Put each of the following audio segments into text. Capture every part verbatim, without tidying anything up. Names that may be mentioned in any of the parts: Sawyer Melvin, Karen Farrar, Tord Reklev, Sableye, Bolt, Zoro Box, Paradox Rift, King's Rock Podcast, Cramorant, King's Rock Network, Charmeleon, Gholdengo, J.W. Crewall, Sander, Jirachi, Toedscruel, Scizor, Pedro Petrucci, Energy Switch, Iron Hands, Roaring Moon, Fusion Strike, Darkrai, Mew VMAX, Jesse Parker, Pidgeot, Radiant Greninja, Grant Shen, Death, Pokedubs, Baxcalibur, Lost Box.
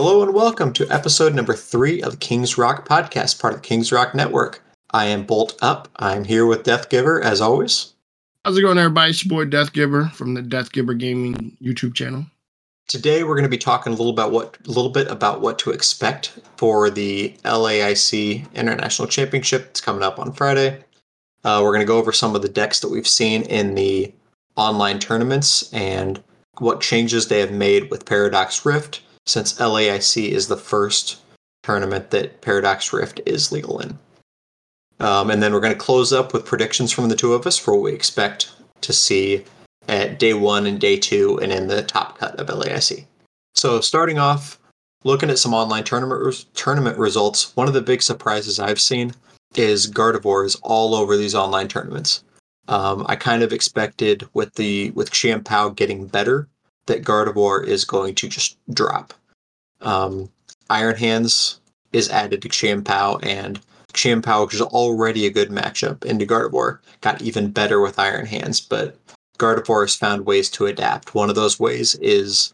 Hello and welcome to episode number three of the King's Rock Podcast, part of the King's Rock Network. I am Bolt Up. I'm here with Deathgiver, as always. How's it going, everybody? It's your boy Deathgiver from the Deathgiver Gaming YouTube channel. Today we're going to be talking a little about what, a little bit about what to expect for the L A I C International Championship. It's coming up on Friday. Uh, we're going to go over some of the decks that we've seen in the online tournaments and what changes they have made with Paradox Rift, since L A I C is the first tournament that Paradox Rift is legal in. Um, and then we're going to close up with predictions from the two of us for what we expect to see at day one and day two and in the top cut of L A I C. So starting off, looking at some online tournament res- tournament results, one of the big surprises I've seen is Gardevoir is all over these online tournaments. Um, I kind of expected with the with Chien-Pao getting better that Gardevoir is going to just drop. Um, Iron Hands is added to Chien-Pao, and Chien-Pao, which is already a good matchup into Gardevoir, got even better with Iron Hands, but Gardevoir has found ways to adapt. One of those ways is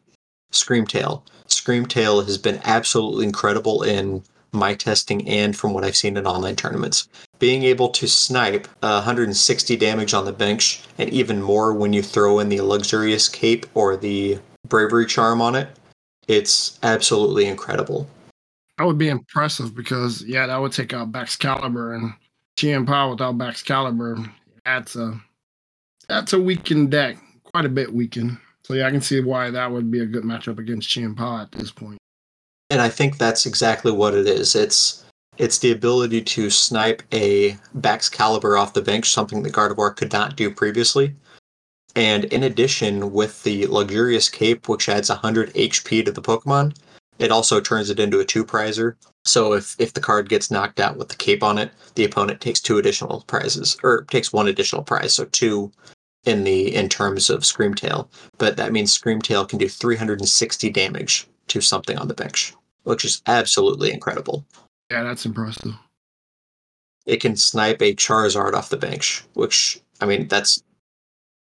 Screamtail. Screamtail has been absolutely incredible in my testing and from what I've seen in online tournaments. Being able to snipe one hundred sixty damage on the bench and even more when you throw in the Luxurious Cape or the Bravery Charm on it, it's absolutely incredible. That would be impressive because, yeah, that would take out Baxcalibur, and Chien-Pao without Baxcalibur, that's a, that's a weakened deck, quite a bit weakened. So, yeah, I can see why that would be a good matchup against Chien-Pao at this point. And I think that's exactly what it is. It's it's the ability to snipe a Baxcalibur off the bench, something that Gardevoir could not do previously. And in addition, with the Luxurious Cape, which adds one hundred H P to the Pokemon, it also turns it into a two-prizer. So if, if the card gets knocked out with the cape on it, the opponent takes two additional prizes, or takes one additional prize, so two in the in terms of Screamtail. But that means Screamtail can do three hundred sixty damage to something on the bench, which is absolutely incredible. Yeah, that's impressive. It can snipe a Charizard off the bench, which, I mean, that's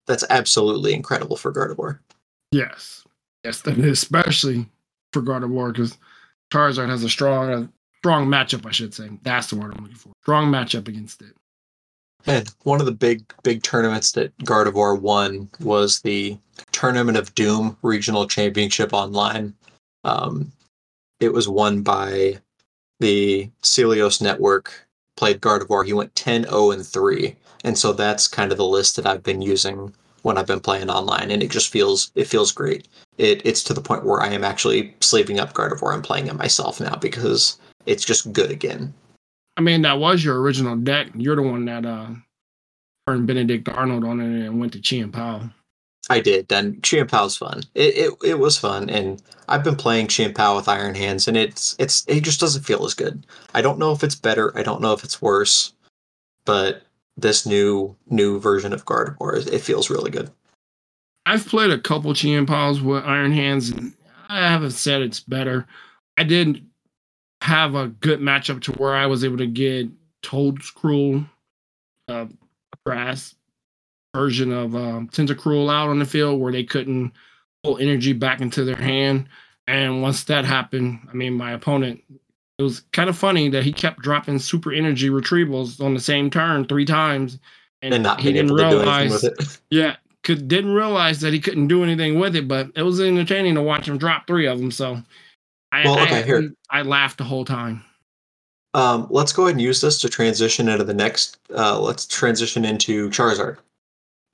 that's absolutely incredible for Gardevoir. Yes. Yes, that is, especially for Gardevoir, because Charizard has a strong a strong matchup, I should say. That's the word I'm looking for. Strong matchup against it. And one of the big, big tournaments that Gardevoir won was the Tournament of Doom Regional Championship Online. Um, it was won by the Celios Network, played Gardevoir. He went ten oh and three. And so that's kind of the list that I've been using when I've been playing online. And it just feels, it feels great. It It's to the point where I am actually sleeving up Gardevoir and playing it myself now because it's just good again. I mean, that was your original deck. You're the one that uh, turned Benedict Arnold on it and went to Chien-Pao. I did. Then Chien-Pao's fun. It, it it was fun, and I've been playing Chien-Pao with Iron Hands, and it's it's it just doesn't feel as good. I don't know if it's better. I don't know if it's worse, but this new new version of Gardevoir, it feels really good. I've played a couple Chien-Paos with Iron Hands, and I haven't said it's better. I did have a good matchup to where I was able to get Toedscruel, uh, grass. version of um, Tentacruel out on the field where they couldn't pull energy back into their hand. And once that happened, I mean, my opponent, it was kind of funny that he kept dropping super energy retrievals on the same turn three times. And, and not he didn't realize, with it. yeah, could, didn't realize that he couldn't do anything with it, but it was entertaining to watch him drop three of them. So I, well, okay, I, here. I laughed the whole time. Um, let's go ahead and use this to transition into the next, uh, let's transition into Charizard.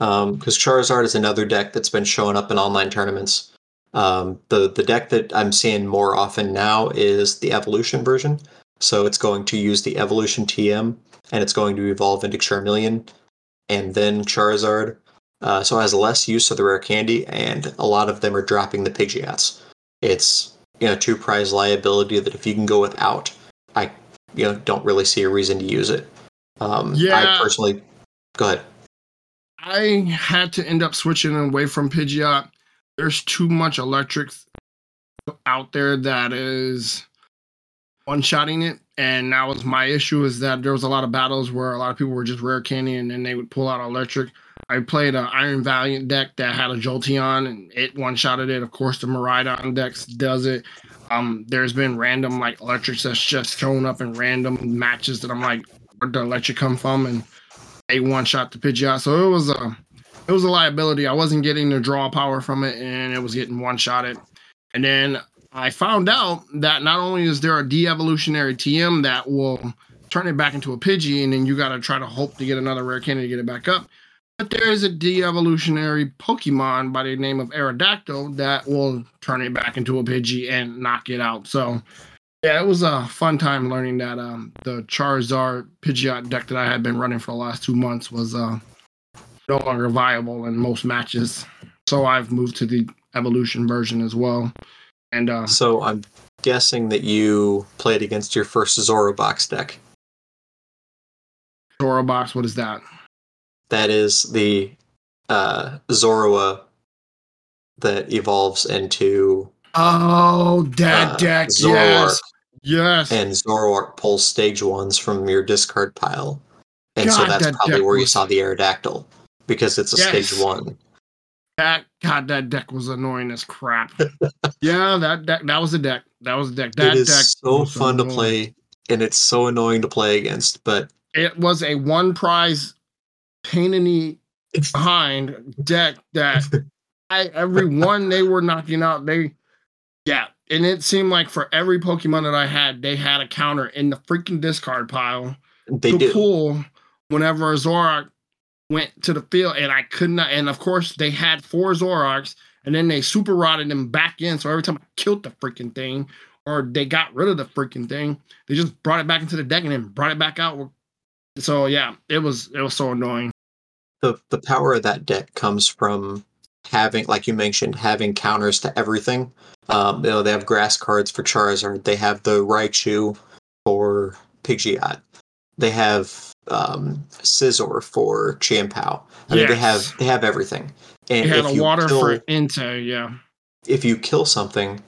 Because um, Charizard is another deck that's been showing up in online tournaments. Um, the, the deck that I'm seeing more often now is the Evolution version. So it's going to use the Evolution T M, and it's going to evolve into Charmeleon, and then Charizard. Uh, so it has less use of the Rare Candy, and a lot of them are dropping the Pidgeots. It's, you know, two prize liability that if you can go without, I you know don't really see a reason to use it. Um, yeah. I personally... Go ahead. I had to end up switching away from Pidgeot. There's too much electrics out there that is one-shotting it. And that was my issue, is that there was a lot of battles where a lot of people were just rare candy and then they would pull out electric. I played an Iron Valiant deck that had a Jolteon, and it one-shotted it. Of course, the Miraidon decks does it. Um, there's been random, like, electrics that's just shown up in random matches that I'm like, where'd the electric come from? And they one-shot the Pidgeot. So it was a, it was a liability. I wasn't getting the draw power from it, and it was getting one-shotted. And then I found out that not only is there a de-evolutionary T M that will turn it back into a Pidgey, and then you got to try to hope to get another rare candy to get it back up, but there is a de-evolutionary Pokemon by the name of Aerodactyl that will turn it back into a Pidgey and knock it out. So, yeah, it was a fun time learning that um, the Charizard Pidgeot deck that I had been running for the last two months was uh, no longer viable in most matches. So I've moved to the evolution version as well. And uh, So I'm guessing that you played against your first Zoro Box deck. Zoro Box, what is that? That is the uh, Zorua that evolves into... Oh, that uh, deck, Zoroark, yes. Yes. And Zoroark pulls stage ones from your discard pile. And God, so that's that probably where was... you saw the Aerodactyl, because it's a yes. stage one. That God, that deck was annoying as crap. yeah, that deck, that was the deck. That was the deck. That it is deck so fun annoying. to play, and it's so annoying to play against, but... It was a one-prize... pain in the behind deck that I, every one they were knocking out, they yeah and it seemed like for every Pokemon that I had, they had a counter in the freaking discard pile they to do. pull whenever a Zoroark went to the field, and I could not, and of course they had four Zoroarks, and then they super rotted them back in, so every time I killed the freaking thing or they got rid of the freaking thing, they just brought it back into the deck and then brought it back out with. So yeah, it was it was so annoying. The the power of that deck comes from having, like you mentioned, having counters to everything. Um, you know, they have grass cards for Charizard. They have the Raichu for Pidgeot. They have um, Scizor for Chien-Pao. I yes. mean, they have they have everything. And they had if a you water kill, for Entei, yeah. If you kill something,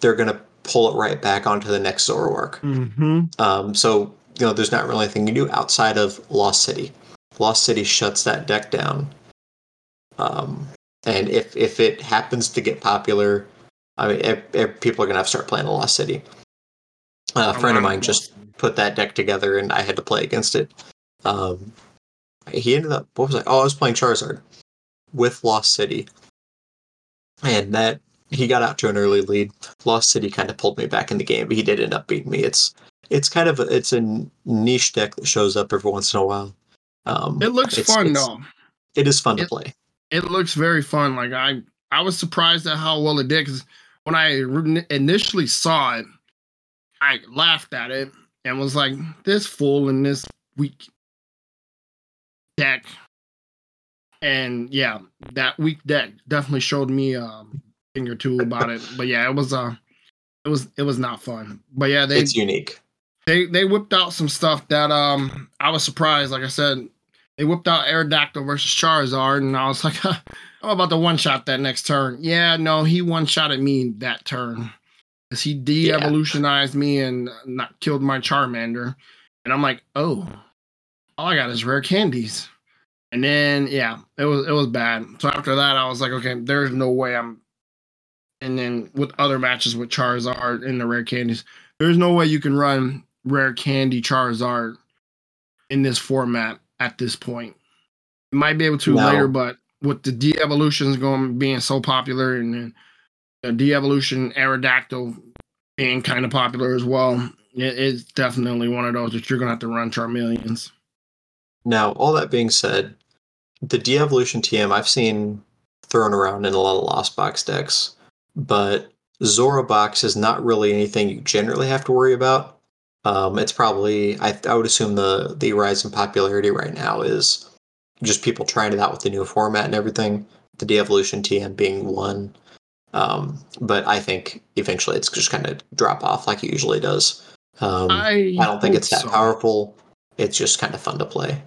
they're gonna pull it right back onto the next Zoroark. Mm-hmm. Um, so. You know, there's not really anything you do outside of Lost City. Lost City shuts that deck down. Um, and if if it happens to get popular, I mean, if, if people are going to have to start playing Lost City. Uh, a friend of mine just put that deck together, and I had to play against it. Um, he ended up, what was I? Oh, I was playing Charizard with Lost City. And that, he got out to an early lead. Lost City kind of pulled me back in the game, but he did end up beating me. It's It's kind of a, it's a niche deck that shows up every once in a while. Um, it looks it's, fun it's, though. It is fun it, to play. It looks very fun. Like I, I was surprised at how well it did, because when I re- initially saw it, I laughed at it and was like, "This fool in this weak deck." And yeah, that weak deck definitely showed me a thing or two about it. But yeah, it was a. Uh, it was it was not fun. But yeah, they it's unique. They they whipped out some stuff that um I was surprised. Like I said, they whipped out Aerodactyl versus Charizard, and I was like, huh, I'm about to one shot that next turn. Yeah, no, he one shotted me that turn, because he de-evolutionized yeah. me and not killed my Charmander. And I'm like, oh, all I got is rare candies. And then yeah, it was it was bad. So after that, I was like, okay, there's no way I'm. And then with other matches with Charizard and the rare candies, there's no way you can run rare candy Charizard in this format at this point. You might be able to no. later, but with the de-evolutions going being so popular, and then the de-evolution Aerodactyl being kind of popular as well, it is definitely one of those that you're going to have to run Charmeleons. Now, all that being said, the de-evolution T M I've seen thrown around in a lot of Lost Box decks. But Zoro Box is not really anything you generally have to worry about. Um, it's probably, I, I would assume the, the rise in popularity right now is just people trying it out with the new format and everything, the de-evolution T M being one. Um, but I think eventually it's just kind of drop off like it usually does. Um, I, I don't think it's that so. powerful. It's just kind of fun to play.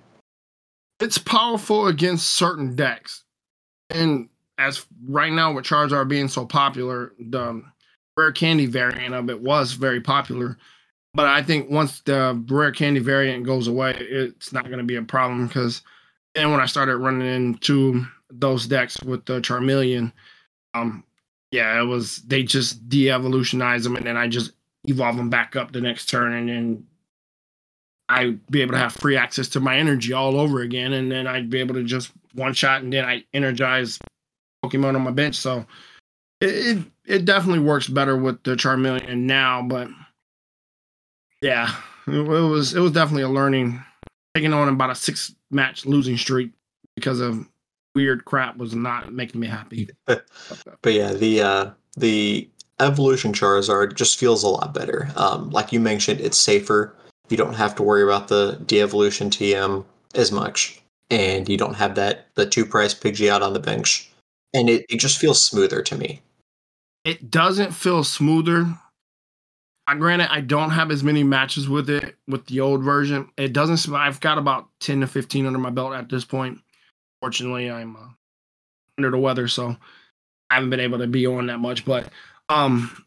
It's powerful against certain decks. And... As right now, with Charizard being so popular, the rare candy variant of it was very popular. But I think once the rare candy variant goes away, it's not going to be a problem, because And when I started running into those decks with the Charmeleon, um, yeah, it was, they just de-evolutionize them, and then I just evolve them back up the next turn, and then I'd be able to have free access to my energy all over again, and then I'd be able to just one shot, and then I energize Pokemon on my bench. So it, it, it definitely works better with the Charmeleon now, but yeah, it, it was it was definitely a learning. Taking on about a six match losing streak because of weird crap was not making me happy. But, but yeah, the uh, the evolution Charizard just feels a lot better. Um, like you mentioned, it's safer. You don't have to worry about the de-evolution T M as much, and you don't have that the two price Pidgey out on the bench, and it, it just feels smoother to me. It doesn't feel smoother. I, granted, I don't have as many matches with it with the old version. It doesn't. I've got about ten to fifteen under my belt at this point. Fortunately, I'm uh, under the weather, so I haven't been able to be on that much. But um,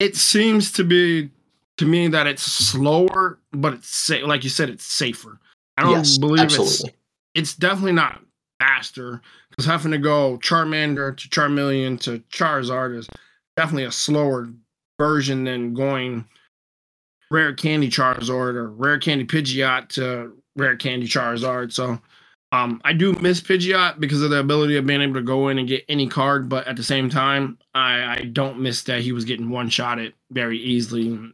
it seems to be. To me, that it's slower, but it's sa- like you said, it's safer. I don't yes, believe absolutely. it's it's definitely not faster, because having to go Charmander to Charmeleon to Charizard is definitely a slower version than going Rare Candy Charizard or Rare Candy Pidgeot to Rare Candy Charizard. So um, I do miss Pidgeot because of the ability of being able to go in and get any card, but at the same time, I, I don't miss that he was getting one-shotted very easily in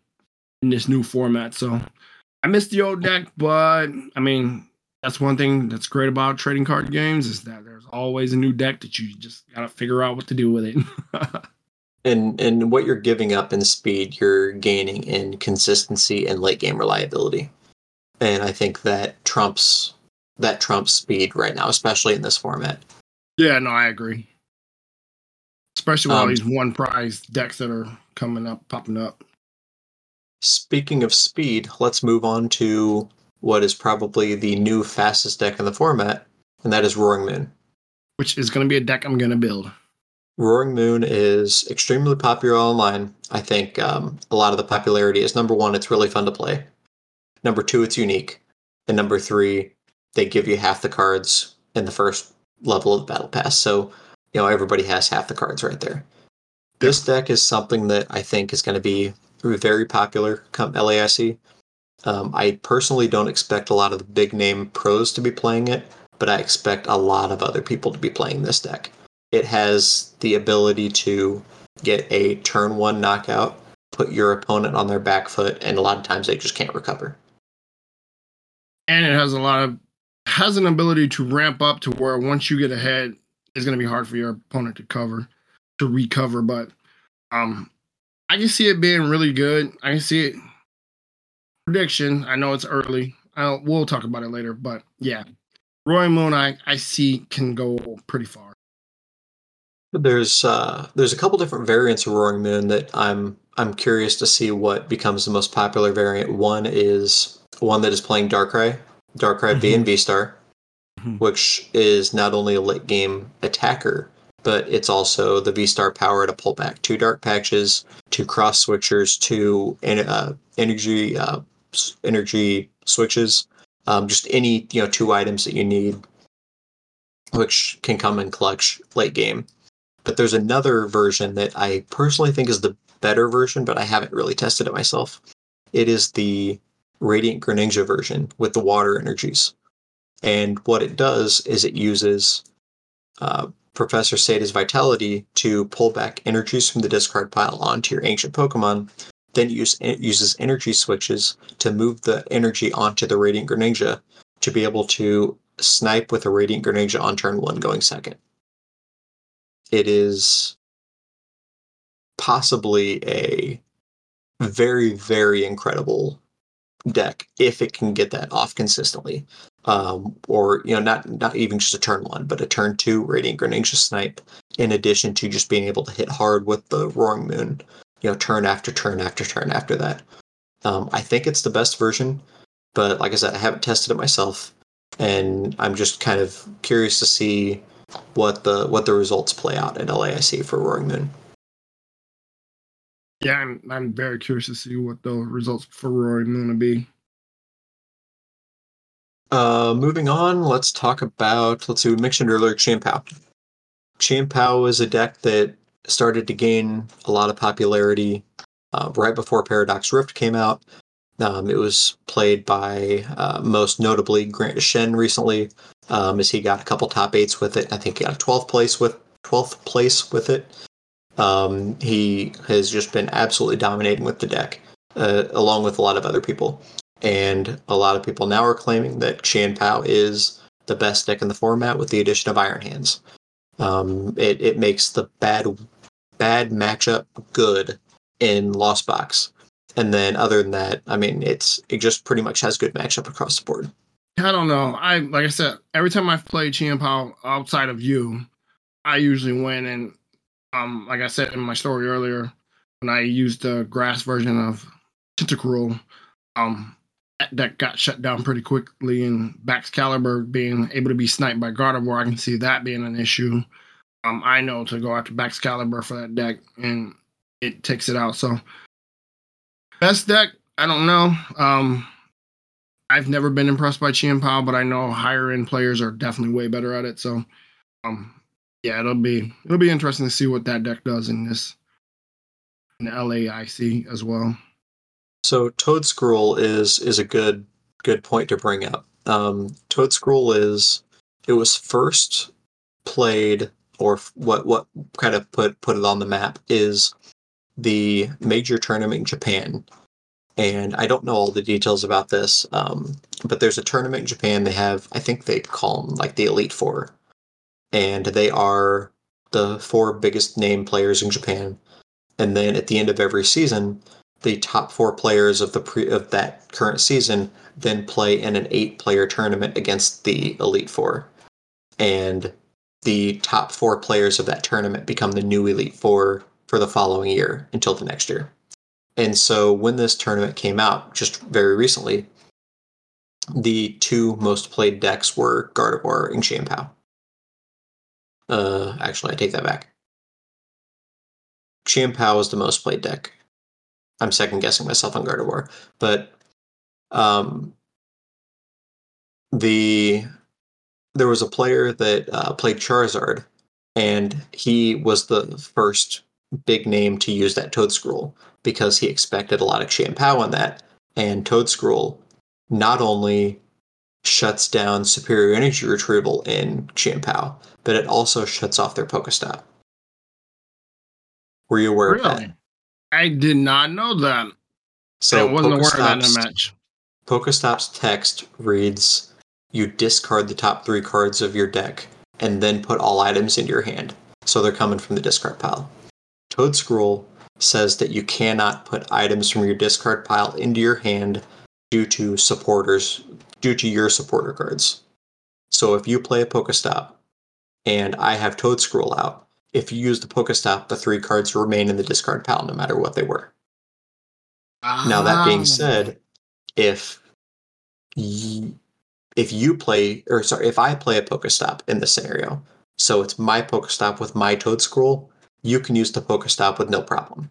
this new format. So I miss the old deck, but I mean, that's one thing that's great about trading card games is that there's always a new deck that you just gotta figure out what to do with it. and and what you're giving up in speed, you're gaining in consistency and late game reliability. And I think that trumps that trumps speed right now, especially in this format. Yeah, no, I agree. Especially with um, all these one prize decks that are coming up, popping up. Speaking of speed, let's move on to what is probably the new fastest deck in the format, and that is Roaring Moon. Which is going to be a deck I'm going to build. Roaring Moon is extremely popular online. I think um, a lot of the popularity is, number one, it's really fun to play. Number two, it's unique. And number three, they give you half the cards in the first level of Battle Pass. So, you know, everybody has half the cards right there. This deck is something that I think is going to be very popular come L A I C. Um, I personally don't expect a lot of the big name pros to be playing it, but I expect a lot of other people to be playing this deck. It has the ability to get a turn one knockout, put your opponent on their back foot, and a lot of times they just can't recover. And it has a lot of has an ability to ramp up to where once you get ahead, it's going to be hard for your opponent to cover to recover. But um. I can see it being really good. I can see it. Prediction. I know it's early. I'll, we'll talk about it later. But yeah, Roy Moon, I, I see can go pretty far. There's uh, there's a couple different variants of Roaring Moon that I'm I'm curious to see what becomes the most popular variant. One is one that is playing Darkrai, Darkrai mm-hmm. V and V Star, mm-hmm. which is not only a late game attacker, but it's also the V-Star power to pull back two dark patches, two cross switchers, two uh, energy uh, energy switches, um, just any you know two items that you need, which can come in clutch late game. But there's another version that I personally think is the better version, but I haven't really tested it myself. It is the Radiant Greninja version with the water energies. And what it does is it uses... Uh, Professor Sada's Vitality to pull back energies from the discard pile onto your ancient Pokemon, then use, it uses energy switches to move the energy onto the Radiant Greninja to be able to snipe with a Radiant Greninja on turn one going second. It is possibly a very, very incredible deck if it can get that off consistently. Um, or, you know, not not even just a turn one, but a turn two Radiant Greninja snipe, in addition to just being able to hit hard with the Roaring Moon, you know, turn after turn after turn after that. Um, I think it's the best version, but like I said, I haven't tested it myself, and I'm just kind of curious to see what the what the results play out at L A I C for Roaring Moon. Yeah, I'm I'm very curious to see what the results for Roaring Moon will be. Uh, moving on, let's talk about, let's see, we mentioned earlier Chien-Pao. Chien-Pao is a deck that started to gain a lot of popularity uh, right before Paradox Rift came out. Um, it was played by, uh, most notably, Grant Shen recently, um, as he got a couple top eights with it. I think he got a twelfth place with twelfth place with it. Um, he has just been absolutely dominating with the deck, uh, along with a lot of other people. And a lot of people now are claiming that Chien-Pao is the best deck in the format with the addition of Iron Hands. Um, it, it makes the bad bad matchup good in Lost Box. And then other than that, I mean, it's it just pretty much has good matchup across the board. I don't know. I like I said, every time I've played Chien-Pao outside of you, I usually win. And um, like I said in my story earlier, when I used the grass version of Tentacruel, um, that got shut down pretty quickly. And Baxcalibur being able to be sniped by Gardevoir, I can see that being an issue. Um, I know to go after Baxcalibur for that deck, and it takes it out. So. Best deck, I don't know. Um, I've never been impressed by Chien-Pao, but I know higher end players are definitely way better at it. So, um, yeah, it'll be it'll be interesting to see what that deck does in this in the L A I C as well. So Toedscruel is is a good good point to bring up. Um, Toedscruel is it was first played, or what what kind of put put it on the map is the major tournament in Japan. And I don't know all the details about this, um, but there's a tournament in Japan. They have, I think they call them like the Elite Four. And they are the four biggest name players in Japan. And then at the end of every season, the top four players of the pre- of that current season then play in an eight-player tournament against the Elite Four. And the top four players of that tournament become the new Elite Four for the following year until the next year. And so when this tournament came out just very recently, the two most played decks were Gardevoir and Chien-Pao. Uh, actually, I take that back. Chien-Pao is the most played deck. I'm second guessing myself on Gardevoir, but um, the there was a player that uh, played Charizard, and he was the first big name to use that Toedscruel because he expected a lot of Chien-Pao on that. And Toedscruel not only shuts down superior energy retrieval in Chien-Pao, but it also shuts off their Pokestop. Were you aware really? of that? I did not know that. So it wasn't aware of that in a match. Pokestop's text reads, you discard the top three cards of your deck and then put all items into your hand. So they're coming from the discard pile. Toedscruel says that you cannot put items from your discard pile into your hand due to supporters, due to your supporter cards. So if you play a Pokestop and I have Toedscruel out, if you use the Pokestop, the three cards remain in the discard pile no matter what they were. Ah. Now that being said, if you, if you play, or sorry, if I play a Pokestop in this scenario, so it's my Pokestop with my Toedscruel, you can use the Pokestop with no problem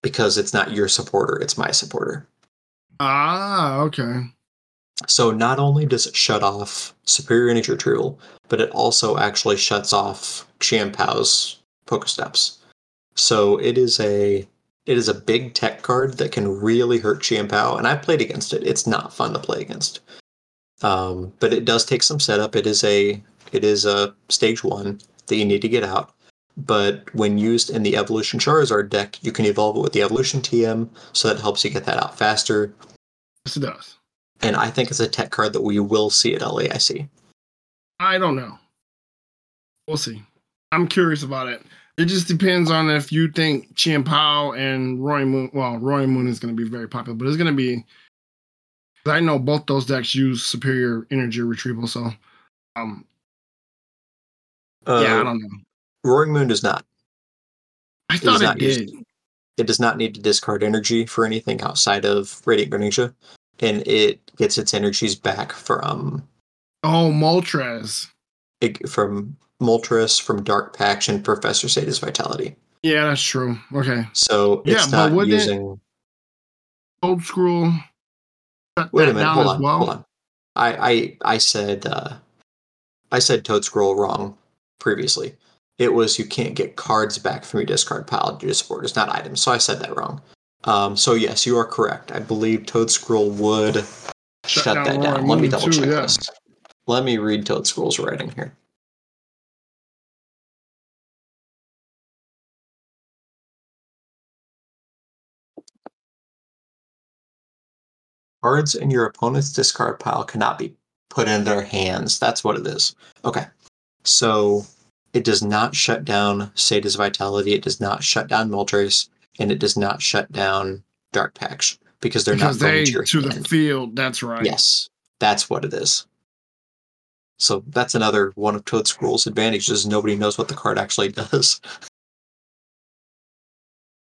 because it's not your supporter, it's my supporter. Ah, okay. So not only does it shut off superior energy retrieval, but it also actually shuts off Chien-Pao's Pokestops. So it is a it is a big tech card that can really hurt Chien-Pao, and I played against it. It's not fun to play against. Um, but it does take some setup. It is a it is a stage one that you need to get out. But when used in the Evolution Charizard deck, you can evolve it with the Evolution T M, so that helps you get that out faster. Yes, it does. And I think it's a tech card that we will see at L A I C. I don't know. We'll see. I'm curious about it. It just depends on if you think Chien-Pao and Roaring Moon... Well, Roaring Moon is going to be very popular, but it's going to be... I know both those decks use superior energy retrieval, so... um, uh, Yeah, I don't know. Roaring Moon does not. I thought it, it did. Use, it does not need to discard energy for anything outside of Radiant Greninja, and it gets its energies back from... Oh, Moltres. It, from Moltres, from Dark Pact, and Professor Sada's Vitality. Yeah, that's true. Okay. So it's yeah, not using... Toedscruel... Wait a minute, hold on, well? hold on. I I I said uh, I said Toedscruel wrong previously. It was you can't get cards back from your discard pile to your supporters, not items. So I said that wrong. Um, so yes, you are correct. I believe Toedscruel would shut, shut that down. Let me double check yeah. this. Let me read Toedscruel's writing here. Cards in your opponent's discard pile cannot be put in their hands. That's what it is. Okay. So it does not shut down Sada's Vitality. It does not shut down Moltres. And it does not shut down Dark Packs because they're because not going they, to your to hand. The field. That's right. Yes. That's what it is. So that's another one of Toedscruel's advantages. Nobody knows what the card actually does.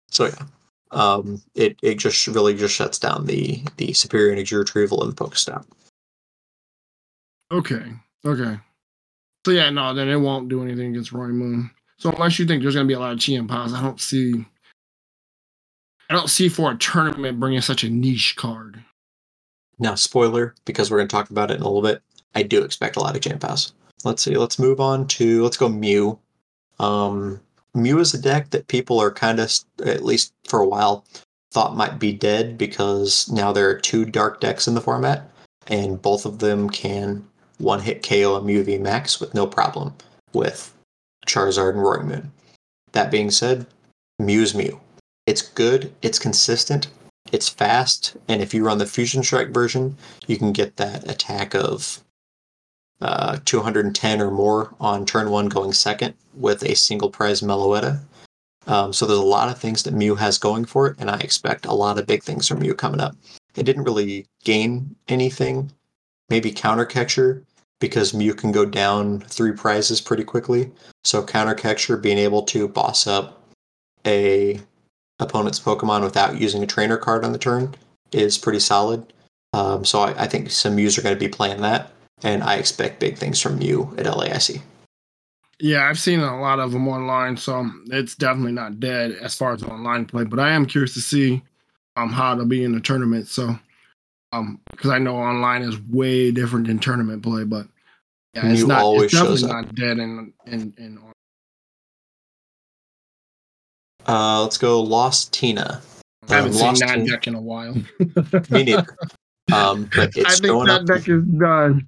So yeah. Um, it, it just really just shuts down the, the superior energy retrieval and the Pokestop. Okay. Okay. So yeah, no, then it won't do anything against Roaring Moon. So unless you think there's going to be a lot of Chien-Paos, I don't see... I don't see for a tournament bringing such a niche card. Now, spoiler, because we're going to talk about it in a little bit, I do expect a lot of Chien-Paos. Let's see. Let's move on to... Let's go Mew. Um... Mew is a deck that people are kind of, at least for a while, thought might be dead because now there are two dark decks in the format, and both of them can one-hit K O a Mew V max with no problem with Charizard and Roaring Moon. That being said, Mew's Mew. It's good, it's consistent, it's fast, and if you run the Fusion Strike version, you can get that attack of... Uh, two hundred ten or more on turn one going second with a single prize Meloetta. Um, so there's a lot of things that Mew has going for it, and I expect a lot of big things from Mew coming up. It didn't really gain anything, maybe Counter Catcher, because Mew can go down three prizes pretty quickly. So Counter Catcher being able to boss up a opponent's Pokemon without using a trainer card on the turn is pretty solid. Um, so I, I think some Mews are going to be playing that. And I expect big things from you at L A I C. Yeah, I've seen a lot of them online, so it's definitely not dead as far as online play. But I am curious to see um, how it'll be in the tournament. So, um, because I know online is way different than tournament play, but yeah, it's, not, it's definitely not dead in in in. Online. Uh, let's go Lost Tina. I haven't um, seen Lost that Tina. deck in a while. Me neither. Um, but it's I think that up, deck is done.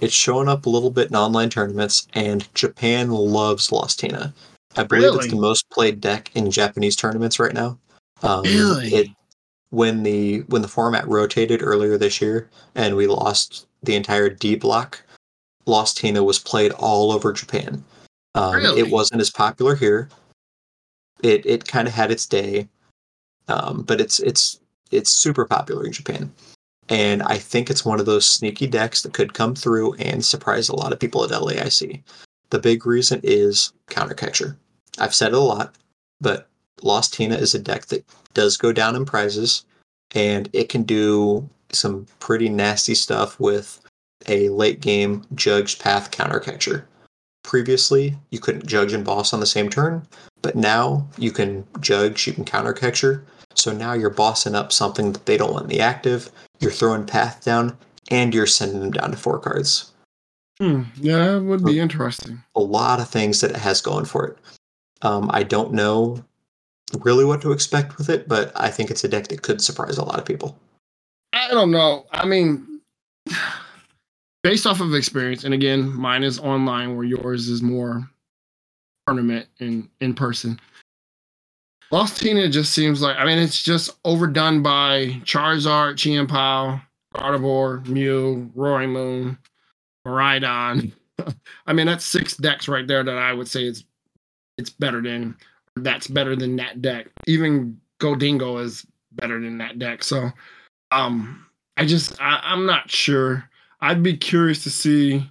It's showing up a little bit in online tournaments, and Japan loves Lost Tina. I believe really? it's the most played deck in Japanese tournaments right now. Um, really? It, when the when the format rotated earlier this year, and we lost the entire D block, Lost Tina was played all over Japan. Um, really? It wasn't as popular here. It it kind of had its day, um, but it's it's it's super popular in Japan. And I think it's one of those sneaky decks that could come through and surprise a lot of people at L A I C. The big reason is Counter Catcher. I've said it a lot, but Lost Tina is a deck that does go down in prizes, and it can do some pretty nasty stuff with a late game judged path Counter Catcher. Previously, you couldn't judge and boss on the same turn, but now you can judge, you can Counter Catcher. So now you're bossing up something that they don't want in the active. You're throwing path down, and you're sending them down to four cards. Mm, yeah, that would be interesting. A lot of things that it has going for it. Um, I don't know really what to expect with it, but I think it's a deck that could surprise a lot of people. I don't know. I mean, based off of experience, and again, mine is online where yours is more tournament and in person. Lost Tina just seems like, I mean, it's just overdone by Charizard, Chien-Pao, Gardevoir, Mew, Roaring Moon, Miraidon. I mean, that's six decks right there that I would say it's it's better than, that's better than that deck. Even Gholdengo is better than that deck. So um, I just, I, I'm not sure. I'd be curious to see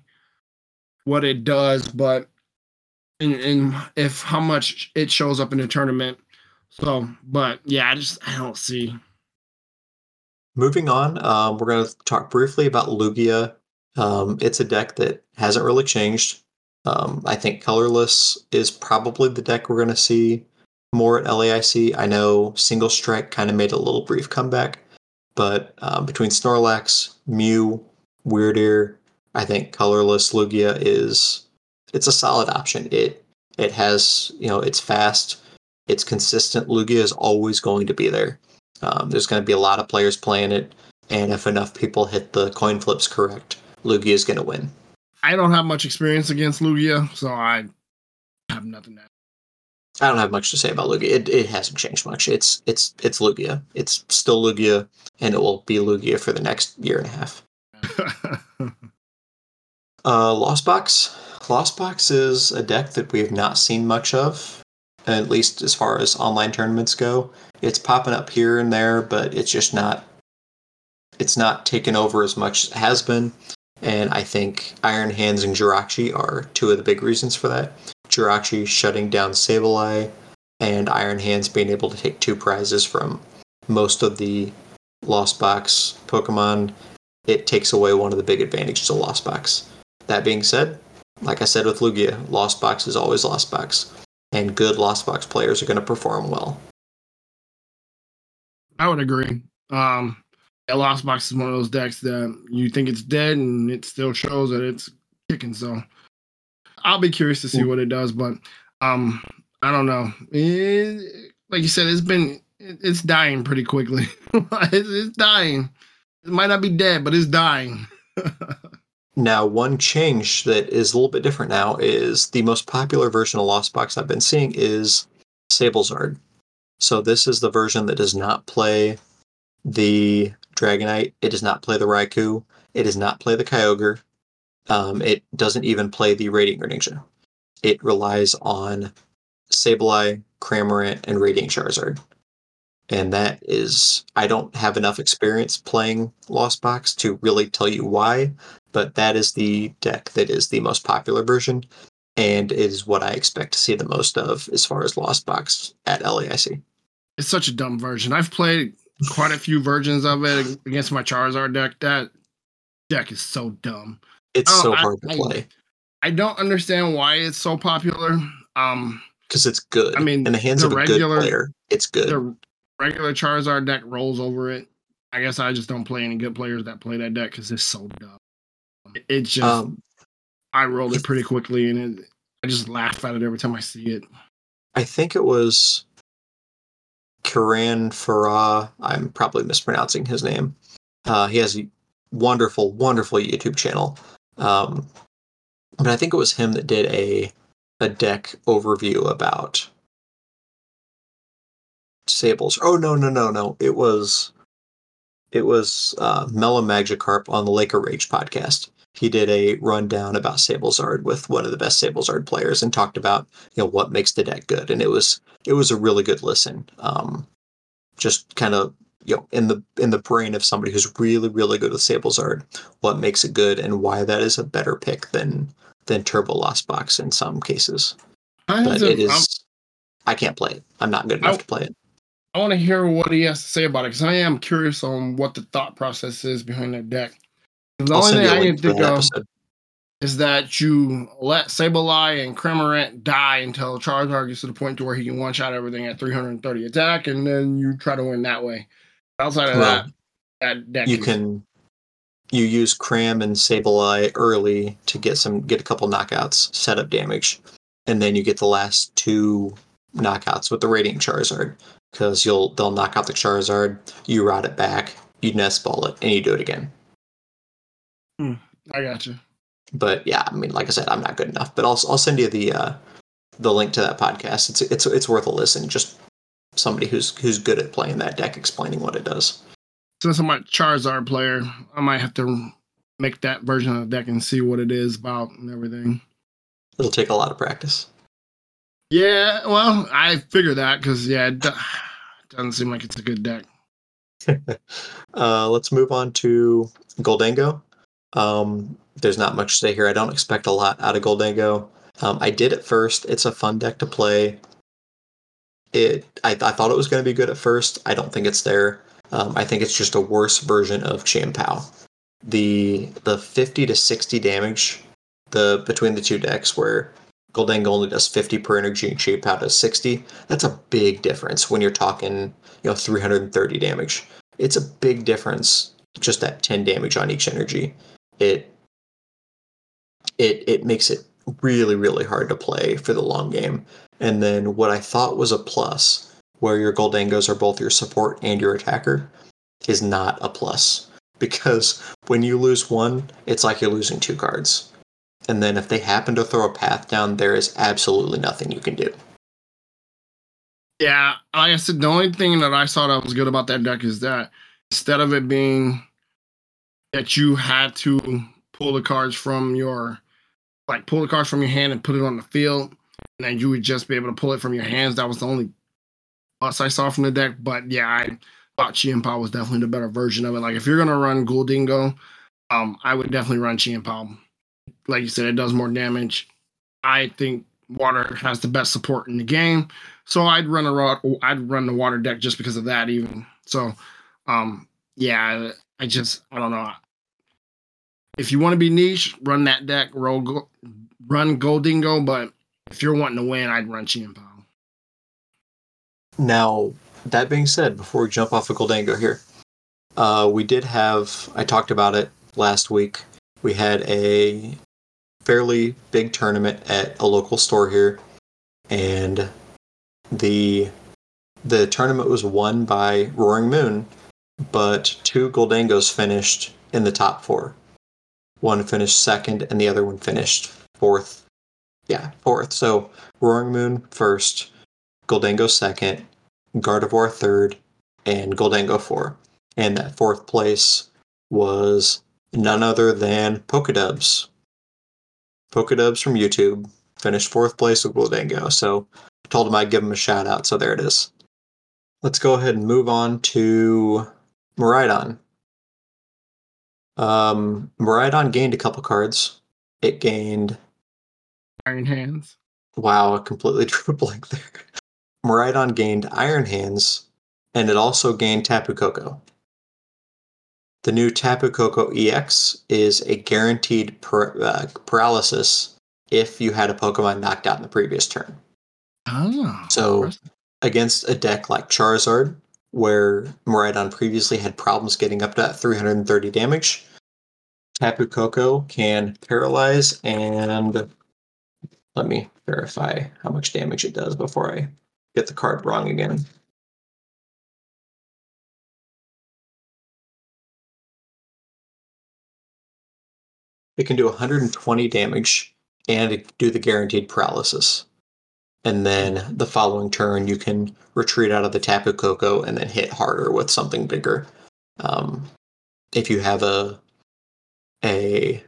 what it does, but and, and if how much it shows up in the tournament. So, but yeah, I just, I don't see. Moving on, um, we're going to talk briefly about Lugia. Um, it's a deck that hasn't really changed. Um, I think Colorless is probably the deck we're going to see more at L A I C. I know Single Strike kind of made a little brief comeback, but um, between Snorlax, Mew, Weirdeer. I think colorless Lugia is it's a solid option. It it has, you know, it's fast, it's consistent. Lugia is always going to be there. Um, there's going to be a lot of players playing it, and if enough people hit the coin flips correct, Lugia is going to win. I don't have much experience against Lugia, so I have nothing to add. I don't have much to say about Lugia. It it hasn't changed much. It's it's it's Lugia. It's still Lugia, and it will be Lugia for the next year and a half. uh, Lost Box. Lost Box is a deck that we have not seen much of, at least as far as online tournaments go. It's popping up here and there, but it's just not. It's not taken over as much as it has been, and I think Iron Hands and Jirachi are two of the big reasons for that. Jirachi shutting down Sableye and Iron Hands being able to take two prizes from most of the Lost Box Pokemon, it takes away one of the big advantages of Lost Box. That being said, like I said with Lugia, Lost Box is always Lost Box, and good Lost Box players are going to perform well. I would agree. Um, Lost Box is one of those decks that you think it's dead and it still shows that it's kicking, so I'll be curious to see what it does, but um, I don't know. It, like you said, it's been it's dying pretty quickly. it's, it's dying. It might not be dead, but it's dying. Now, one change that is a little bit different now is the most popular version of Lost Box I've been seeing is Sablezard. So this is the version that does not play the Dragonite. It does not play the Raikou. It does not play the Kyogre. Um, it doesn't even play the Radiant Greninja. It relies on Sableye, Cramorant, and Radiant Charizard. And that is, I don't have enough experience playing Lost Box to really tell you why, but that is the deck that is the most popular version, and is what I expect to see the most of as far as Lost Box at L A I C. It's such a dumb version. I've played quite a few versions of it against my Charizard deck. That deck is so dumb. It's oh, so hard I, to play. I, I don't understand why it's so popular. Um, because it's good. I mean, in the hands the of a regular, good player, it's good. The regular Charizard deck rolls over it. I guess I just don't play any good players that play that deck because it's so dumb. It, it just, um, I rolled it pretty quickly, and it, I just laugh at it every time I see it. I think it was Karan Farah. I'm probably mispronouncing his name. Uh, he has a wonderful, wonderful YouTube channel. Um, but I think it was him that did a a deck overview about Sables. Oh no no no no! It was it was uh, Mellow Magikarp on the Lake of Rage podcast. He did a rundown about Sablezard with one of the best Sablezard players and talked about you know what makes the deck good. And it was it was a really good listen. Um, just kind of. You know, in the in the brain of somebody who's really, really good with Sablezard, what makes it good and why that is a better pick than than Turbo Lost Box in some cases. I but to, it is, I'm, I can't play it. I'm not good enough I, to play it. I want to hear what he has to say about it because I am curious on what the thought process is behind that deck. The I'll only thing I can think of episode. is that you let Sableye and Cramorant die until Charizard gets to the point to where he can one-shot everything at three hundred thirty attack, and then you try to win that way. Outside of well, that, that you can you use Cram and Sableye early to get some get a couple knockouts, set up damage, and then you get the last two knockouts with the Radiant Charizard because you'll they'll knock out the Charizard, you route it back, you nest ball it, and you do it again. Hmm, I got you. But yeah, I mean, like I said, I'm not good enough. But I'll I'll send you the uh, the link to that podcast. It's it's it's worth a listen. Just. Somebody who's who's good at playing that deck, explaining what it does. Since I'm a Charizard player, I might have to make that version of the deck and see what it is about and everything. It'll take a lot of practice. Yeah, well, I figure that because, yeah, it doesn't seem like it's a good deck. uh, let's move on to Gholdengo. Um, there's not much to say here. I don't expect a lot out of Gholdengo. Um, I did at first. It's a fun deck to play. It, I, I thought it was going to be good at first. I don't think it's there. Um, I think it's just a worse version of Chien-Pao. The the fifty to sixty damage the between the two decks, where Gholdengo only does fifty per energy and Chien-Pao does sixty. That's a big difference when you're talking, you know, three hundred and thirty damage. It's a big difference. Just that ten damage on each energy. it it it makes it really, really hard to play for the long game. And then what I thought was a plus, where your Gholdengos are both your support and your attacker, is not a plus. Because when you lose one, it's like you're losing two cards. And then if they happen to throw a path down, there is absolutely nothing you can do. Yeah, like I said, the only thing that I saw that was good about that deck is that instead of it being that you had to pull the cards from your, like pull the cards from your hand and put it on the field, and then you would just be able to pull it from your hands. That was the only plus I saw from the deck. But yeah, I thought Chien-Pao was definitely the better version of it. Like if you're gonna run Gholdengo, um, I would definitely run Chien-Pao. Like you said, it does more damage. I think water has the best support in the game, so I'd run a rock, I'd run the water deck just because of that. Even so, um, yeah, I just I don't know. If you want to be niche, run that deck, roll, run Gholdengo. But if you're wanting to win, I'd run Chien-Pao. Now, that being said, before we jump off of Gholdengo here, uh, we did have, I talked about it last week, we had a fairly big tournament at a local store here, and the the tournament was won by Roaring Moon, but two Gholdengos finished in the top four. One finished second, and the other one finished fourth. Yeah, fourth. So Roaring Moon first, Gholdengo second, Gardevoir third, and Gholdengo four. And that fourth place was none other than Pokedubs. Pokedubs from YouTube finished fourth place with Gholdengo. So I told him I'd give him a shout out. So there it is. Let's go ahead and move on to Miraidon. Um, Miraidon gained a couple cards. It gained Iron Hands. Wow, I completely drew a blank there. Miraidon gained Iron Hands, and it also gained Tapu Koko. The new Tapu Koko E X is a guaranteed par- uh, paralysis if you had a Pokemon knocked out in the previous turn. Oh. So, against a deck like Charizard, where Miraidon previously had problems getting up to that three hundred thirty damage, Tapu Koko can paralyze, and let me verify how much damage it does before I get the card wrong again. It can do one hundred twenty damage and do the guaranteed paralysis. And then the following turn, you can retreat out of the Tapu Koko and then hit harder with something bigger. Um, if you have a a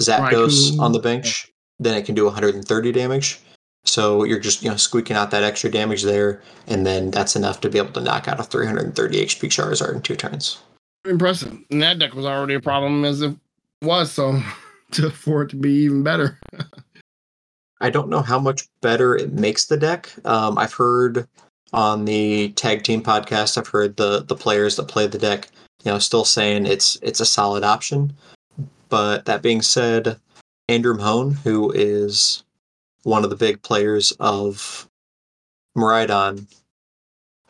Zapdos can... on the bench, then it can do one hundred thirty damage. So you're just you know squeaking out that extra damage there, and then that's enough to be able to knock out a three hundred thirty H P Charizard in two turns. Impressive. And that deck was already a problem as it was, so to, for it to be even better. I don't know how much better it makes the deck. Um, I've heard on the tag team podcast, I've heard the the players that play the deck, you know, still saying it's it's a solid option. But that being said, Andrew Mahone, who is one of the big players of Miraidon,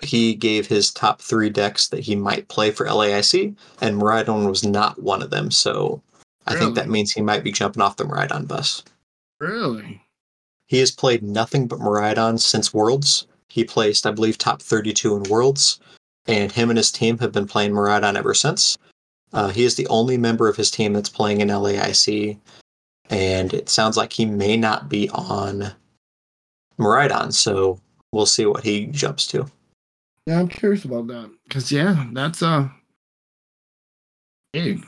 he gave his top three decks that he might play for L A I C, and Miraidon was not one of them. So really? I think that means he might be jumping off the Miraidon bus. Really? He has played nothing but Miraidon since Worlds. He placed, I believe, top thirty-two in Worlds, and him and his team have been playing Miraidon ever since. Uh, he is the only member of his team that's playing in L A I C, and it sounds like he may not be on Miraidon, so we'll see what he jumps to. Yeah, I'm curious about that, because, yeah, that's uh, big.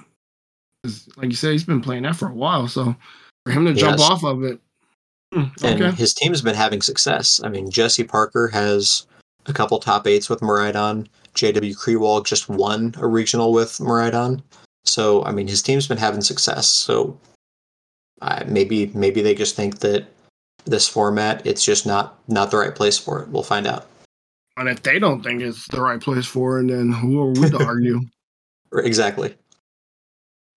Like you said, he's been playing that for a while, so for him to jump yes. off of it. And okay. his team has been having success. I mean, Jesse Parker has a couple top eights with Miraidon. J W Crewall just won a regional with Miraidon. So, I mean, his team's been having success. So uh, maybe maybe they just think that this format, it's just not, not the right place for it. We'll find out. And if they don't think it's the right place for it, then who are we to argue? Exactly.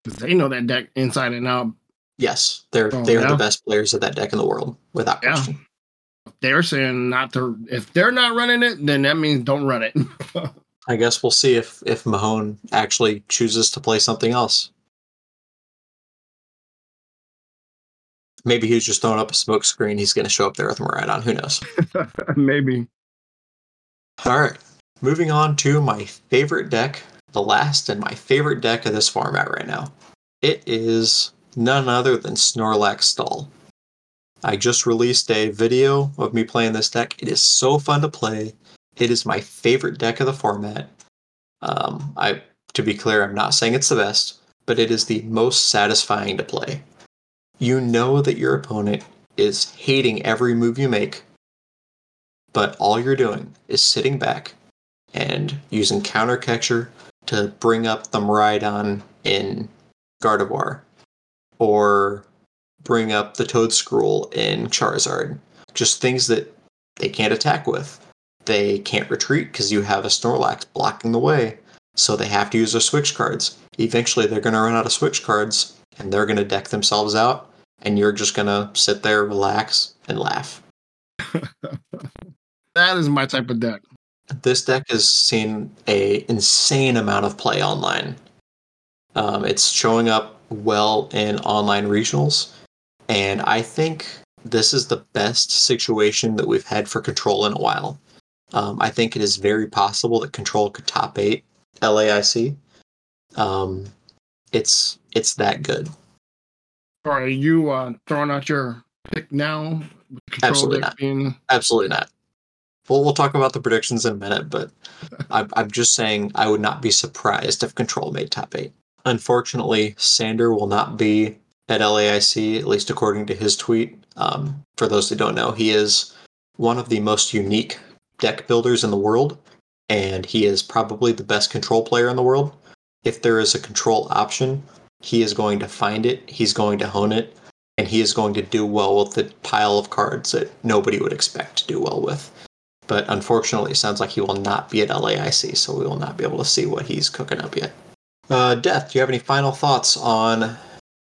Because they know that deck inside and out. Yes, they're oh, they are yeah. the best players of that deck in the world, without yeah. question. They're saying not to. If they're not running it, then that means don't run it. I guess we'll see if if Mahone actually chooses to play something else. Maybe he was just throwing up a smoke screen. He's going to show up there with Miraidon. Who knows? Maybe. All right. Moving on to my favorite deck, the last and my favorite deck of this format right now. It is none other than Snorlax Stall. I just released a video of me playing this deck. It is so fun to play. It is my favorite deck of the format. Um, I, to be clear, I'm not saying it's the best, but it is the most satisfying to play. You know that your opponent is hating every move you make, but all you're doing is sitting back and using Counter Catcher to bring up the Miraidon in Gardevoir, or bring up the Toedscruel in Charizard. Just things that they can't attack with. They can't retreat because you have a Snorlax blocking the way, so they have to use their switch cards. Eventually they're going to run out of switch cards, and they're going to deck themselves out, and you're just going to sit there, relax, and laugh. That is my type of deck. This deck has seen an insane amount of play online. Um, it's showing up well in online regionals, and I think this is the best situation that we've had for Control in a while. Um, I think it is very possible that Control could top eight L A I C. Um, it's it's that good. Are you uh, throwing out your pick now? Control Absolutely not. Being... Absolutely not. Well, we'll talk about the predictions in a minute, but I'm, I'm just saying I would not be surprised if Control made top eight. Unfortunately, Sander will not be at L A I C, at least according to his tweet. Um, for those that don't know, he is one of the most unique deck builders in the world, and he is probably the best Control player in the world. If there is a Control option, he is going to find it, he's going to hone it, and he is going to do well with the pile of cards that nobody would expect to do well with. But unfortunately, it sounds like he will not be at L A I C, so we will not be able to see what he's cooking up yet. Uh, Death, do you have any final thoughts on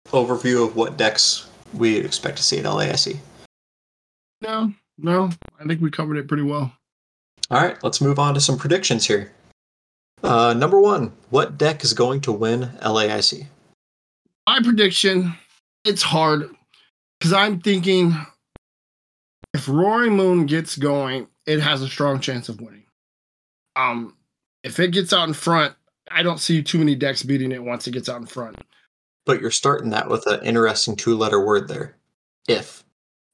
overview of what decks we expect to see at L A I C? No, no. I think we covered it pretty well. All right, let's move on to some predictions here. Uh, number one, what deck is going to win L A I C? My prediction, it's hard, because I'm thinking if Roaring Moon gets going, it has a strong chance of winning. Um, if it gets out in front, I don't see too many decks beating it once it gets out in front. But you're starting that with an interesting two-letter word there. If.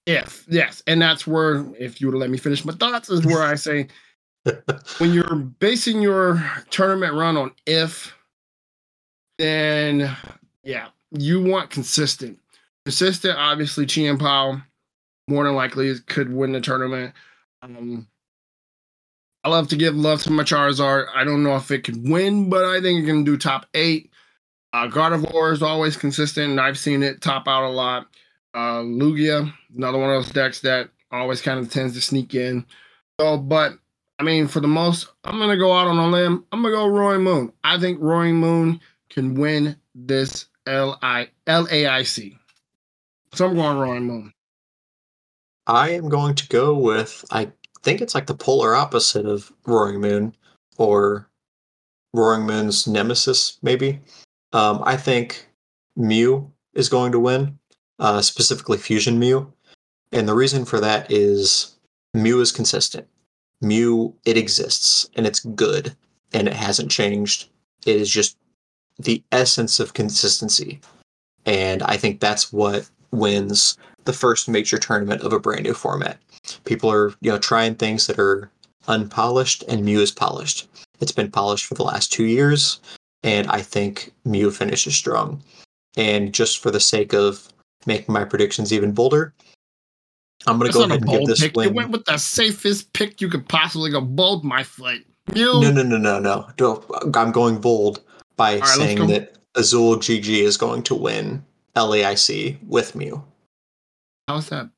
If, yes. And that's where, if you would let me finish my thoughts, is where I say, when you're basing your tournament run on if, then, yeah, you want consistent. Consistent, obviously, Chien-Pao more than likely could win the tournament. Um, I love to give love to my Charizard. I don't know if it can win, but I think it can do top eight. Uh, Gardevoir is always consistent, and I've seen it top out a lot. Uh, Lugia, another one of those decks that always kind of tends to sneak in. So, but, I mean, for the most, I'm going to go out on a limb. I'm going to go Roaring Moon. I think Roaring Moon can win this L A I C. So I'm going Roaring Moon. I am going to go with, I think it's like the polar opposite of Roaring Moon, or Roaring Moon's nemesis, maybe. Um, I think Mew is going to win, uh, specifically Fusion Mew. And the reason for that is Mew is consistent. Mew, it exists, and it's good, and it hasn't changed. It is just the essence of consistency. And I think that's what wins the first major tournament of a brand new format. People are, you know, trying things that are unpolished, and Mew is polished. It's been polished for the last two years, and I think Mew finishes strong. And just for the sake of making my predictions even bolder, I'm going to go ahead and give this pick. Win. You went with the safest pick you could possibly go bold, my foot. Mew. No, no, no, no, no. no I'm going bold by right, saying that Azul G G is going to win L A I C with Mew. How's that?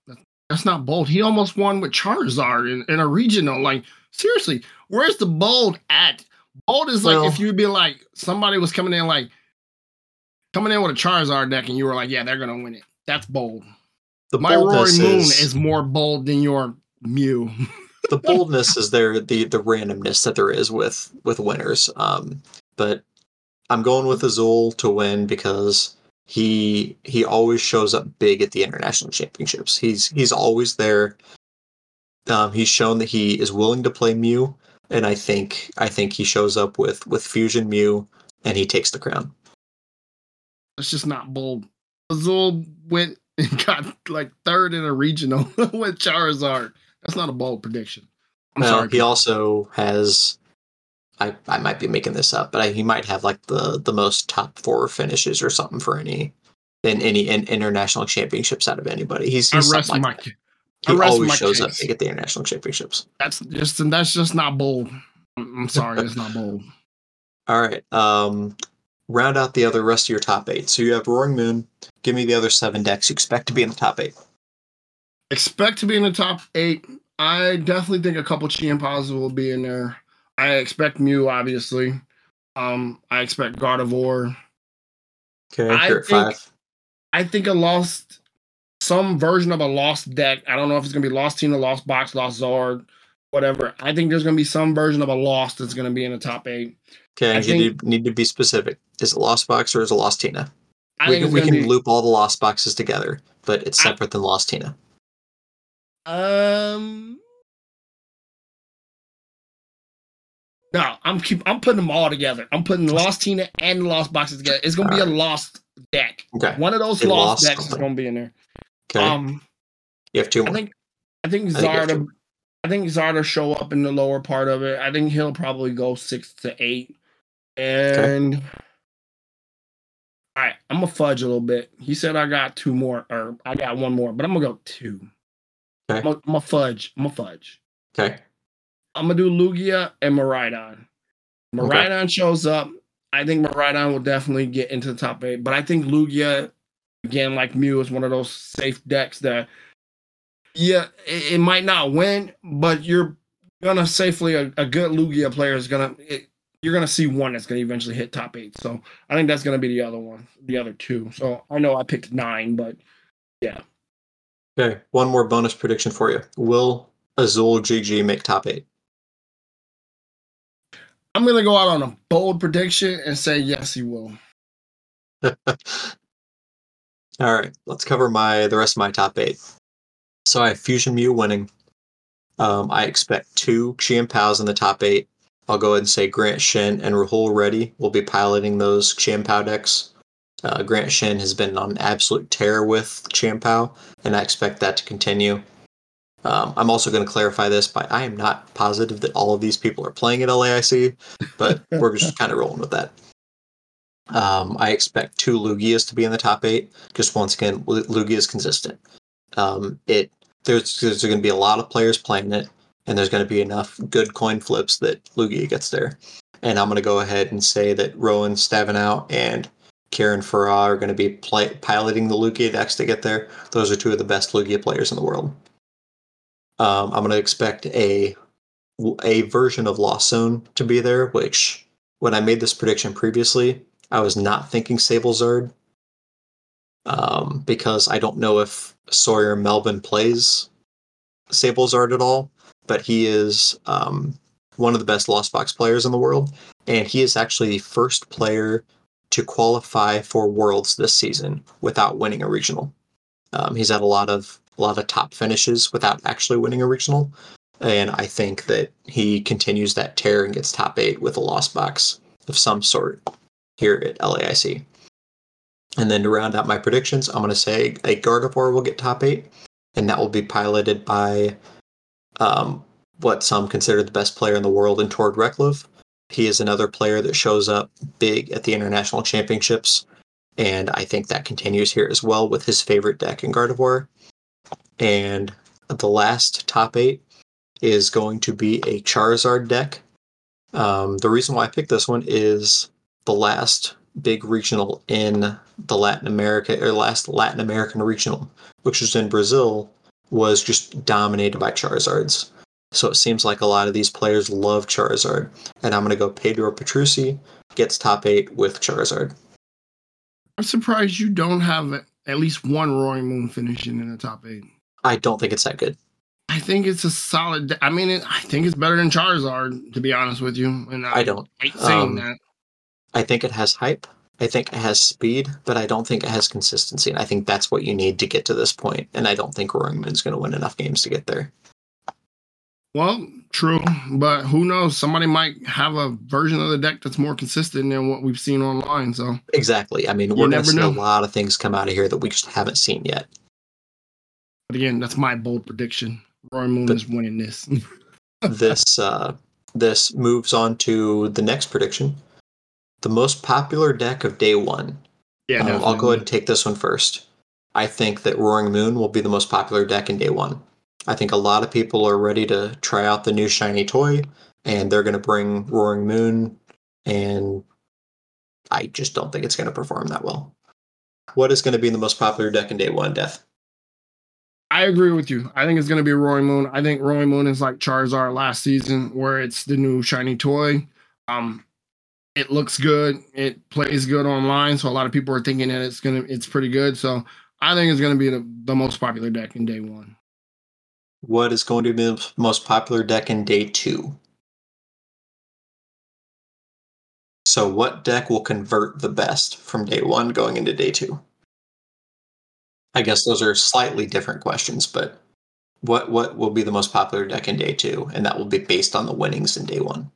That's not bold. He almost won with Charizard in, in a regional. Like, seriously, where's the bold at? Bold is like, well, if you'd be like, somebody was coming in like, coming in with a Charizard deck and you were like, yeah, they're going to win it. That's bold. The My Roaring Moon is, is more bold than your Mew. The boldness is there, the, the randomness that there is with, with winners. Um, but I'm going with Azul to win because he he always shows up big at the international championships. He's he's always there. Um, he's shown that he is willing to play Mew, and I think I think he shows up with, with Fusion Mew, and he takes the crown. That's just not bold. Azul went and got like third in a regional with Charizard. That's not a bold prediction. I'm well, sorry. He also has. I, I might be making this up, but I, he might have like the, the most top four finishes or something for any in any in international championships out of anybody. He's, he's I rest like my, that. He I always my shows case. up to get the international championships. That's just that's just not bold. I'm sorry, that's not bold. All right, um, round out the other rest of your top eight. So you have Roaring Moon. Give me the other seven decks you expect to be in the top eight. Expect to be in the top eight. I definitely think a couple Chien-Paos will be in there. I expect Mew, obviously. Um, I expect Gardevoir. Okay, I think, five. I think a lost, some version of a lost deck. I don't know if it's going to be Lost Tina, Lost Box, Lost Zard, whatever. I think there's going to be some version of a lost that's going to be in the top eight. Okay, I you think, need to be specific. Is it Lost Box or is it Lost Tina? I we can, we can be, loop all the Lost Boxes together, but it's separate I, than Lost Tina. Um... No, I'm keep. I'm putting them all together. I'm putting Lost Tina and Lost Boxes together. It's gonna all be right. a lost deck. Okay. One of those lost, lost decks something. is gonna be in there. Okay. Um, you have two more. I think. I think Zarda. I think Zarda show up in the lower part of it. I think he'll probably go six to eight. And okay. all right, I'm gonna fudge a little bit. He said I got two more, or I got one more, but I'm gonna go two. Okay. I'm gonna, I'm gonna fudge. I'm gonna fudge. Okay. I'm going to do Lugia and Miraidon. Miraidon okay. shows up. I think Miraidon will definitely get into the top eight. But I think Lugia, again, like Mew, is one of those safe decks that, yeah, it, it might not win, but you're going to safely, a, a good Lugia player is going to, you're going to see one that's going to eventually hit top eight. So I think that's going to be the other one, the other two. So I know I picked nine, but yeah. Okay, one more bonus prediction for you. Will Azul G G make top eight? I'm going to go out on a bold prediction and say yes, he will. All right, let's cover my the rest of my top eight. So I have Fusion Mew winning. Um, I expect two Chien-Paos in the top eight. I'll go ahead and say Grant Shen and Rahul Reddy will be piloting those Chien-Pao decks. Uh, Grant Shen has been on an absolute tear with Chien-Pao, and I expect that to continue. Um, I'm also going to clarify this by I am not positive that all of these people are playing at L A I C, but we're just kind of rolling with that. Um, I expect two Lugias to be in the top eight. Just once again, Lugia is consistent. Um, it There's, there's going to be a lot of players playing it, and there's going to be enough good coin flips that Lugia gets there. And I'm going to go ahead and say that Rowan Stavenow and Karen Farrar are going to be play, piloting the Lugia decks to get there. Those are two of the best Lugia players in the world. Um, I'm going to expect a a version of Lost Zone to be there, which when I made this prediction previously, I was not thinking Sablezard um, because I don't know if Sawyer Melvin plays Sablezard at all, but he is um, one of the best Lost Box players in the world, and he is actually the first player to qualify for Worlds this season without winning a regional. Um, he's had a lot of a lot of top finishes without actually winning a regional, and I think that he continues that tear and gets top eight with a Lost Box of some sort here at L A I C. And then to round out my predictions, I'm going to say a Gardevoir will get top eight, and that will be piloted by um, what some consider the best player in the world in Tord Reklev. He is another player that shows up big at the international championships, and I think that continues here as well with his favorite deck in Gardevoir. And the last top eight is going to be a Charizard deck. Um, the reason why I picked this one is the last big regional in the Latin America, or last Latin American regional, which was in Brazil, was just dominated by Charizards. So it seems like a lot of these players love Charizard. And I'm going to go Pedro Petrucci gets top eight with Charizard. I'm surprised you don't have at least one Roaring Moon finishing in the top eight. I don't think it's that good. I think it's a solid. I mean, it, I think it's better than Charizard, to be honest with you. And I, I don't. I hate saying um, that. I think it has hype. I think it has speed, but I don't think it has consistency. And I think that's what you need to get to this point. And I don't think Roaring Moon's going to win enough games to get there. Well, true. But who knows? Somebody might have a version of the deck that's more consistent than what we've seen online. So exactly. I mean, you we're going to see know. a lot of things come out of here that we just haven't seen yet. But again, that's my bold prediction. Roaring Moon but is winning this. this, uh, this moves on to the next prediction. The most popular deck of day one. Yeah, um, I'll go ahead and take this one first. I think that Roaring Moon will be the most popular deck in day one. I think a lot of people are ready to try out the new shiny toy, and they're going to bring Roaring Moon, and I just don't think it's going to perform that well. What is going to be the most popular deck in day one, Death? I agree with you. I think it's going to be Roaring Moon. I think Roaring Moon is like Charizard last season, where it's the new shiny toy. Um... It looks good. It plays good online. So a lot of people are thinking that it's gonna, it's pretty good. So I think it's going to be the, the most popular deck in day one. What is going to be the most popular deck in day two? So what deck will convert the best from day one going into day two? I guess those are slightly different questions, but what, what will be the most popular deck in day two? And that will be based on the winnings in day one.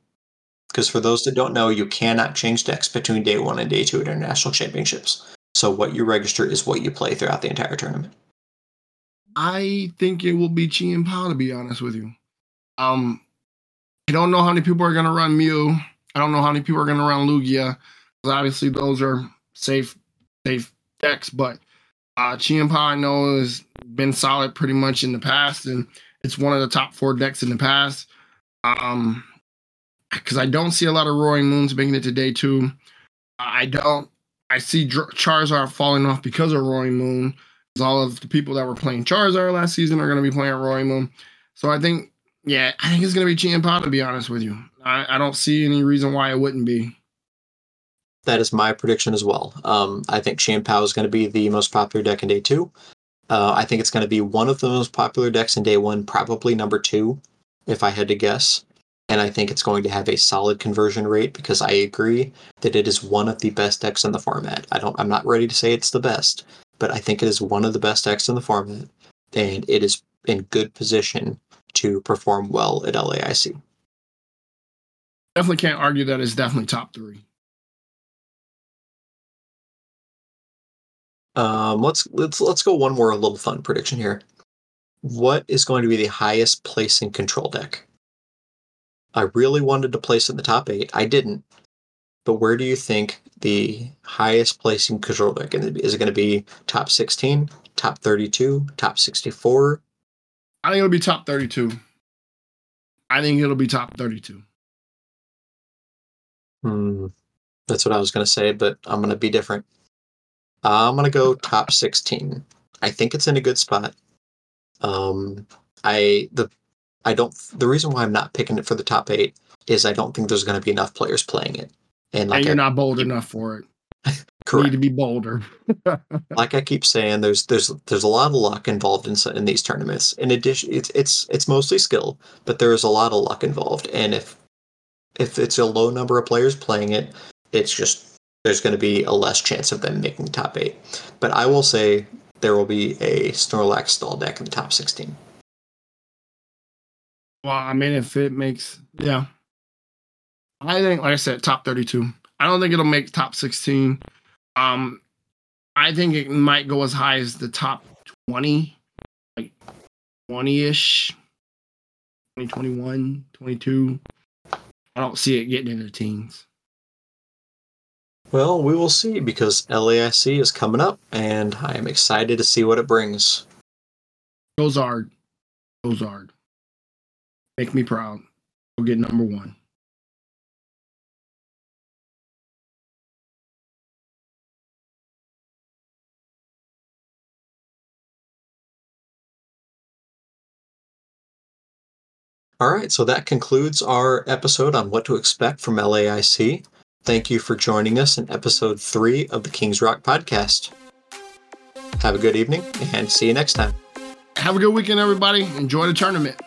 Because for those that don't know, you cannot change decks between day one and day two at international championships. So what you register is what you play throughout the entire tournament. I think it will be Chien-Pao, to be honest with you. Um, I don't know how many people are going to run Mew. I don't know how many people are going to run Lugia. Obviously, those are safe, safe decks. But uh, Chien-Pao, I know, has been solid pretty much in the past. And it's one of the top four decks in the past. Um... Because I don't see a lot of Roaring Moons making it to day two. I don't. I see Dr- Charizard falling off because of Roaring Moon. Because all of the people that were playing Charizard last season are going to be playing Roaring Moon. So I think, yeah, I think it's going to be Chien-Pao, to be honest with you. I, I don't see any reason why it wouldn't be. That is my prediction as well. Um, I think Chien-Pao is going to be the most popular deck in day two. Uh, I think it's going to be one of the most popular decks in day one, probably number two, if I had to guess. And I think it's going to have a solid conversion rate because I agree that it is one of the best decks in the format. I don't, I'm not ready to say it's the best, but I think it is one of the best decks in the format, and it is in good position to perform well at L A I C. Definitely can't argue that it's definitely top three. Um, let's let's let's go one more little fun prediction here. What is going to be the highest placing control deck? I really wanted to place in the top eight. I didn't. But where do you think the highest placing control deck is? It going to be top sixteen, top thirty-two, top sixty-four? I think it'll be top thirty-two. I think it'll be top thirty-two. Hmm. That's what I was going to say, but I'm going to be different. Uh, I'm going to go top sixteen. I think it's in a good spot. Um, I the. I don't. The reason why I'm not picking it for the top eight is I don't think there's going to be enough players playing it, and like and you're I, not bold enough for it. Correct. You need to be bolder. Like I keep saying, there's there's there's a lot of luck involved in in these tournaments. In addition, it's it's it's mostly skill, but there is a lot of luck involved. And if if it's a low number of players playing it, it's just there's going to be a less chance of them making the top eight. But I will say there will be a Snorlax stall deck in the top sixteen. Well, I mean, if it makes, yeah. I think, like I said, top thirty-two. I don't think it'll make top sixteen. Um, I think it might go as high as the top twenty, like twenty-ish, twenty, twenty-one, twenty-two. I don't see it getting into the teens. Well, we will see because L A I C is coming up, and I am excited to see what it brings. Gholdengo. Gholdengo. Make me proud. We'll get number one. All right, so that concludes our episode on what to expect from L A I C. Thank you for joining us in episode three of the King's Rock Podcast. Have a good evening and see you next time. Have a good weekend, everybody. Enjoy the tournament.